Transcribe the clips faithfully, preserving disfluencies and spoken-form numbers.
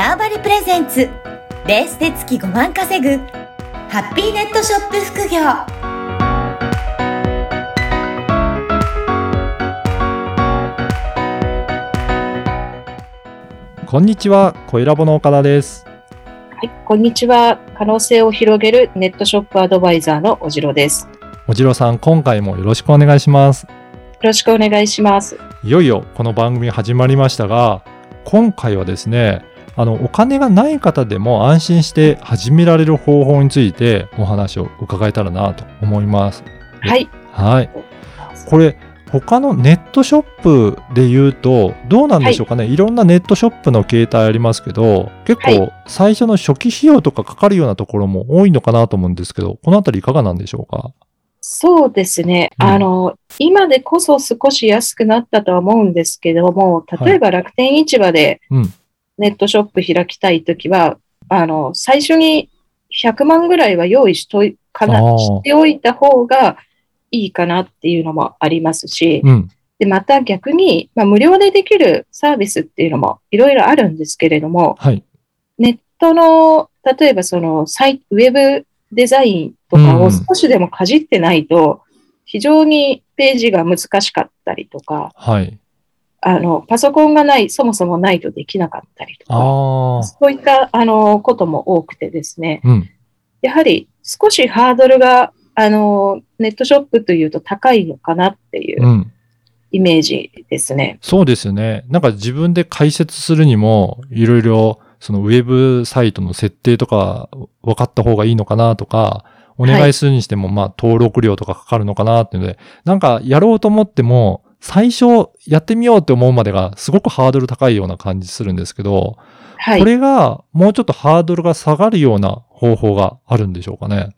ターバリプレゼンツベースで月ごまん稼ぐハッピーネットショップ副業。こんにちは、コイラボの岡田です。はい、こんにちは。可能性を広げるネットショップアドバイザーのおじろです。おじろさん、今回もよろしくお願いします。よろしくお願いします。いよいよこの番組始まりましたが、今回はですね、あのお金がない方でも安心して始められる方法についてお話を伺えたらなと思います。はい、はい、これ他のネットショップで言うとどうなんでしょうかね、はい、いろんなネットショップの形態ありますけど、結構最初の初期費用とかかかるようなところも多いのかなと思うんですけど、このあたりいかがなんでしょうか。そうですね、うん、あの今でこそ少し安くなったとは思うんですけども、例えば楽天市場でネットショップ開きたいときは、はい、うん、あの最初にひゃくまんぐらいは用意しとい、かな、しておいた方がいいかなっていうのもありますし、うん、でまた逆に、まあ、無料でできるサービスっていうのもいろいろあるんですけれども、はい、ネットの例えばそのサイウェブデザインとかを少しでもかじってないと、うん、非常にページが難しかったりとか、はい、あのパソコンがないそもそもないとできなかったりとか、あ、そういったあのことも多くてですね、うん、やはり少しハードルがあのネットショップというと高いのかなっていうイメージですね、うん、そうですね。なんか自分で解説するにもいろいろそのウェブサイトの設定とか分かった方がいいのかなとか、お願いするにしてもまあ登録料とかかかるのかなっていうので、はい、なんかやろうと思っても最初やってみようって思うまでがすごくハードル高いような感じするんですけど、はい、これがもうちょっとハードルが下がるような方法があるんでしょうかね。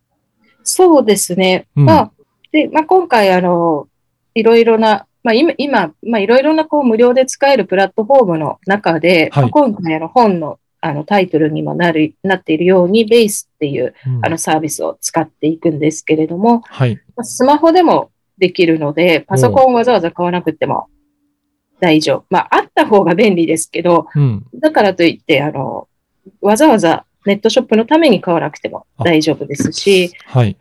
そうですね。うん、まあ、で、まあ、今回、あの、いろいろな、まあ、今、今、まあ、いろいろな、こう、無料で使えるプラットフォームの中で、はい、まあ、今回、あの、本の、あの、タイトルにもなる、なっているように、ベースっていう、うん、あの、サービスを使っていくんですけれども、はい、まあ、スマホでもできるので、パソコンをわざわざ買わなくても大丈夫。まあ、あった方が便利ですけど、うん、だからといって、あの、わざわざ、ネットショップのために買わなくても大丈夫ですし、あ、はい、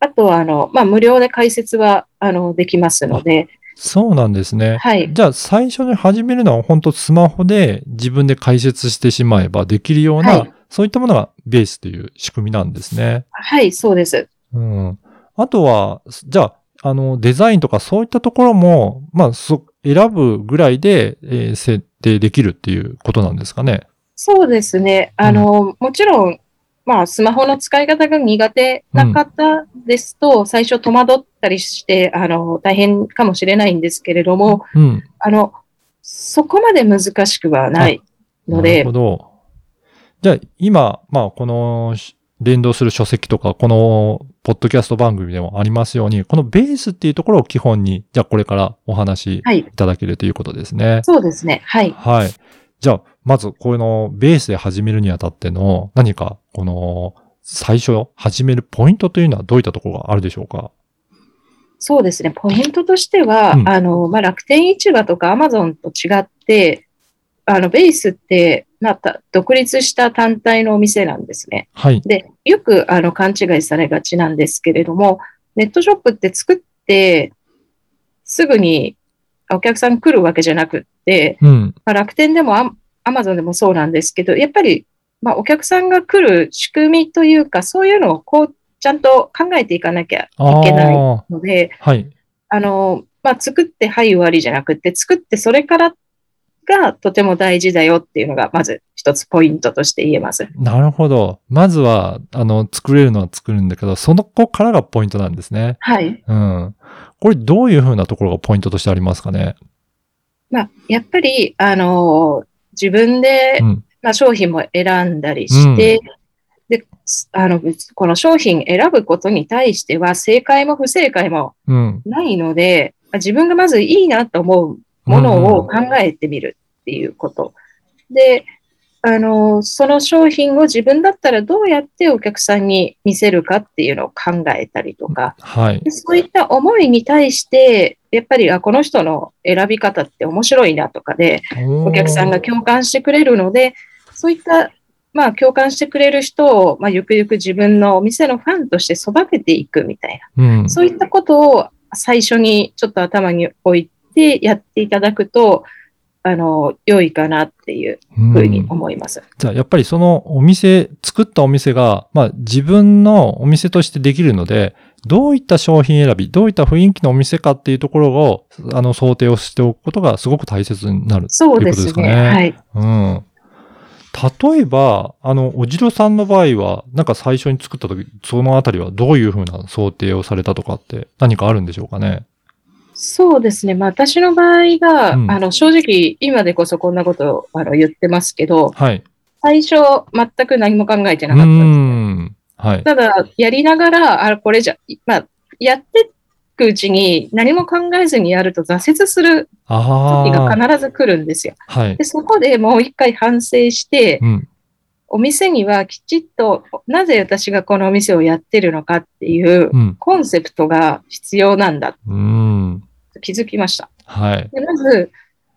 あとはあの、まあ、無料で解説はあのできますので。そうなんですね、はい、じゃあ最初に始めるのは本当スマホで自分で解説してしまえばできるような、はい、そういったものがベースという仕組みなんですね。はい、そうです、うん、あとはじゃあ、 あのデザインとかそういったところも、まあ、そ選ぶぐらいで、えー、設定できるっていうことなんですかね。そうですね。あの、うん、もちろん、まあ、スマホの使い方が苦手な方ですと、うん、最初戸惑ったりして、あの、大変かもしれないんですけれども、うん、あの、そこまで難しくはないので。なるほど。じゃあ、今、まあ、この、連動する書籍とか、この、ポッドキャスト番組でもありますように、このベースっていうところを基本に、じゃあ、これからお話いただけるということですね。はい、そうですね。はい。はい。じゃあ、まず、このベースで始めるにあたっての、何か、この、最初、始めるポイントというのはどういったところがあるでしょうか？そうですね。ポイントとしては、うん、あの、まあ、楽天市場とか Amazon と違って、あの、ベースって、また、独立した単体のお店なんですね。はい。で、よく、あの、勘違いされがちなんですけれども、ネットショップって作って、すぐにお客さん来るわけじゃなくって、うん、まあ、楽天でもあ、アマゾンでもそうなんですけど、やっぱり、まあ、お客さんが来る仕組みというか、そういうのをこう、ちゃんと考えていかなきゃいけないので、はい、あの、まあ、作って、はい、終わりじゃなくて、作って、それからがとても大事だよっていうのが、まず一つポイントとして言えます。なるほど。まずは、あの、作れるのは作るんだけど、その子からがポイントなんですね。はい。うん。これ、どういうふうなところがポイントとしてありますかね。まあ、やっぱり、あの、自分で、まあ、商品も選んだりして、うん、で、あの、この商品選ぶことに対しては正解も不正解もないので、うん、自分がまずいいなと思うものを考えてみるっていうこと。うん、で、あの、その商品を自分だったらどうやってお客さんに見せるかっていうのを考えたりとか、はい、でそういった思いに対して、やっぱりあこの人の選び方って面白いなとかで、お客さんが共感してくれるので、そういった、まあ、共感してくれる人を、まあ、ゆくゆく自分のお店のファンとして育てていくみたいな、うん、そういったことを最初にちょっと頭に置いてやっていただくと、あの、良いかなっていうふうに思います。うん、じゃあ、やっぱりそのお店、作ったお店が、まあ、自分のお店としてできるので、どういった商品選び、どういった雰囲気のお店かっていうところを、あの、想定をしておくことがすごく大切になるということですかね。そうですね。はい。うん。例えば、あの、おじろさんの場合は、なんか最初に作ったとき、そのあたりはどういうふうな想定をされたとかって何かあるんでしょうかね。そうですね。まあ、私の場合が、うん、あの、正直、今でこそこんなことをあの言ってますけど、はい、最初、全く何も考えてなかったんですね。うん、はい、ただ、やりながら、あ、これじゃ、まあ、やっていくうちに何も考えずにやると挫折する時が必ず来るんですよ。はい、でそこでもう一回反省して、うん、お店にはきちっと、なぜ私がこのお店をやってるのかっていうコンセプトが必要なんだ。うんうん、気づきました。はい。で、まず、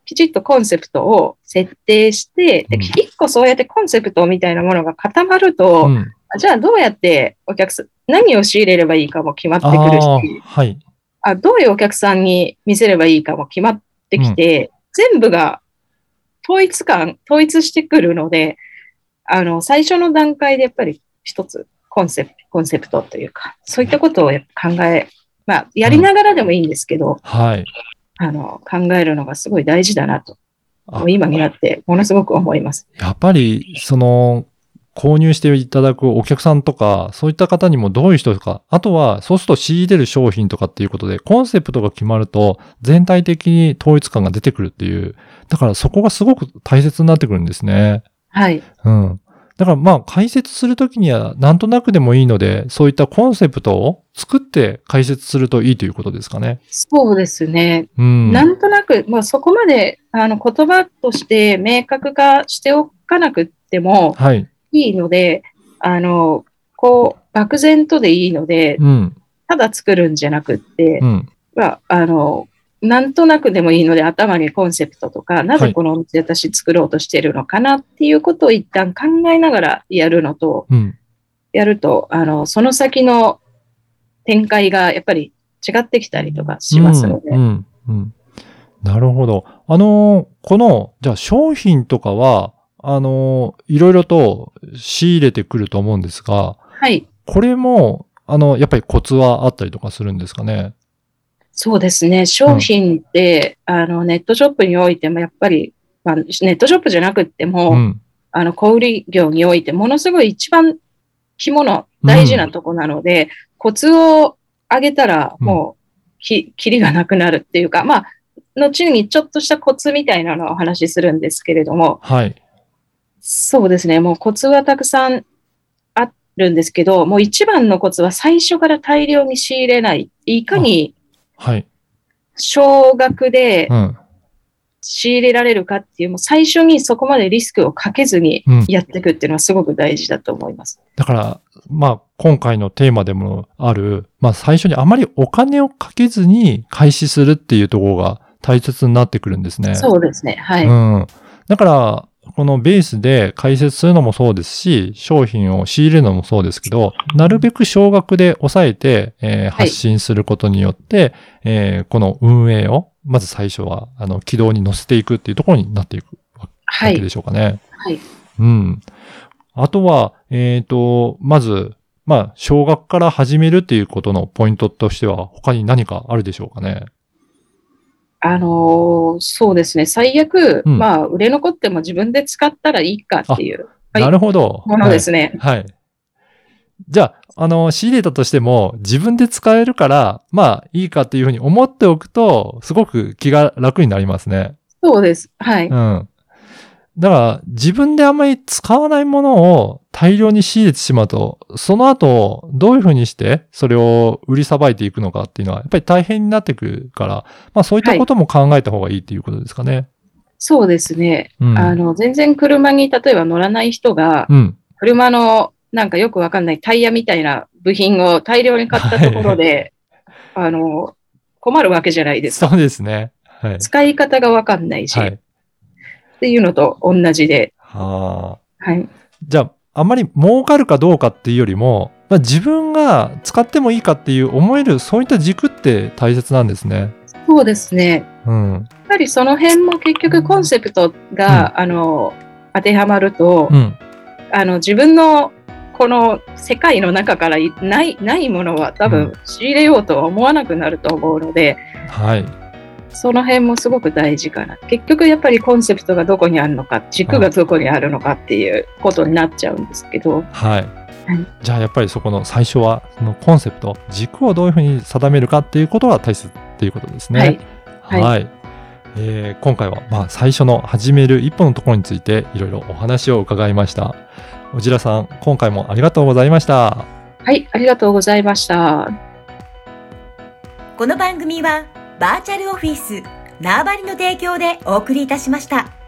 きちっとコンセプトを設定して、で、一個そうやってコンセプトみたいなものが固まると、うん、じゃあどうやってお客さん、何を仕入れればいいかも決まってくるし、あ、はい、あ、どういうお客さんに見せればいいかも決まってきて、うん、全部が統一感、統一してくるので、あの、最初の段階でやっぱり一つコンセプト、コンセプトというか、そういったことをやっぱ考え、まあ、やりながらでもいいんですけど、うん、はい。あの、考えるのがすごい大事だなと、今になってものすごく思います。やっぱり、その、購入していただくお客さんとか、そういった方にもどういう人とか、あとは、そうすると仕入れる商品とかっていうことで、コンセプトが決まると、全体的に統一感が出てくるっていう、だからそこがすごく大切になってくるんですね。はい。うん。だからまあ解説するときにはなんとなくでもいいので、そういったコンセプトを作って解説するといいということですかね。そうですね。うん、なんとなく、まあ、そこまであの言葉として明確化しておかなくてもいいので、はい、あのこう漠然とでいいので、うん、ただ作るんじゃなくって、うん、まあ、あのなんとなくでもいいので頭にコンセプトとか、なぜこのお店私作ろうとしてるのかなっていうことを一旦考えながらやるのと、うん、やるとあのその先の展開がやっぱり違ってきたりとかしますので、うんうんうん、なるほど。あのこのじゃあ商品とかはあのいろいろと仕入れてくると思うんですが、はい、これもあのやっぱりコツはあったりとかするんですかね。そうですね。商品って、うん、あの、ネットショップにおいても、やっぱり、まあ、ネットショップじゃなくっても、うん、あの、小売業において、ものすごい一番着物、大事なとこなので、うん、コツを上げたら、もう、き、きりがなくなるっていうか、まあ、後にちょっとしたコツみたいなのをお話しするんですけれども、はい。そうですね。もうコツはたくさんあるんですけど、もう一番のコツは最初から大量に仕入れない。いかに、はい。少額で仕入れられるかっていう、うん、もう最初にそこまでリスクをかけずにやっていくっていうのはすごく大事だと思います。うん、だから、まあ、今回のテーマでもある、まあ、最初にあまりお金をかけずに開始するっていうところが大切になってくるんですね。そうですね。はい。うん。だから、このベースで解説するのもそうですし、商品を仕入れるのもそうですけど、なるべく少額で抑えて、えー、発信することによって、はい、えー、この運営を、まず最初は、あの、軌道に乗せていくっていうところになっていくわけでしょうかね。はい。はい、うん。あとは、えっと、まず、まあ、少額から始めるっていうことのポイントとしては、他に何かあるでしょうかね。あのー、そうですね。最悪、うん、まあ、売れ残っても自分で使ったらいいかっていう。なるほど。ものですね。はい。はい、じゃあ、あのー、仕入れたとしても自分で使えるから、まあ、いいかっていうふうに思っておくと、すごく気が楽になりますね。そうです。はい。うん。だから、自分であんまり使わないものを大量に仕入れてしまうと、その後、どういうふうにして、それを売りさばいていくのかっていうのは、やっぱり大変になってくるから、まあそういったことも考えた方がいいっていうことですかね。はい、そうですね。うん、あの、全然車に、例えば乗らない人が、うん、車のなんかよくわかんないタイヤみたいな部品を大量に買ったところで、はい、あの、困るわけじゃないですか。そうですね。はい、使い方がわかんないし。はいっていうのと同じで、はあ、はい、じゃああんまり儲かるかどうかっていうよりも、まあ、自分が使ってもいいかっていう思えるそういった軸って大切なんですね。そうですね、うん、やっぱりその辺も結局コンセプトが、うん、あの当てはまると、うん、あの自分のこの世界の中からない、ないものは多分仕入れようとは思わなくなると思うので、うん、はい、その辺もすごく大事かな。結局やっぱりコンセプトがどこにあるのか、軸がどこにあるのかっていうことになっちゃうんですけど、はいはい、じゃあやっぱりそこの最初はそのコンセプト、軸をどういうふうに定めるかっていうことが大切っていうことですね。はい、はいはいえー、今回はまあ最初の始める一歩のところについていろいろお話を伺いました。小白さん、今回もありがとうございました。はい、ありがとうございました。この番組はバーチャルオフィス縄張りの提供でお送りいたしました。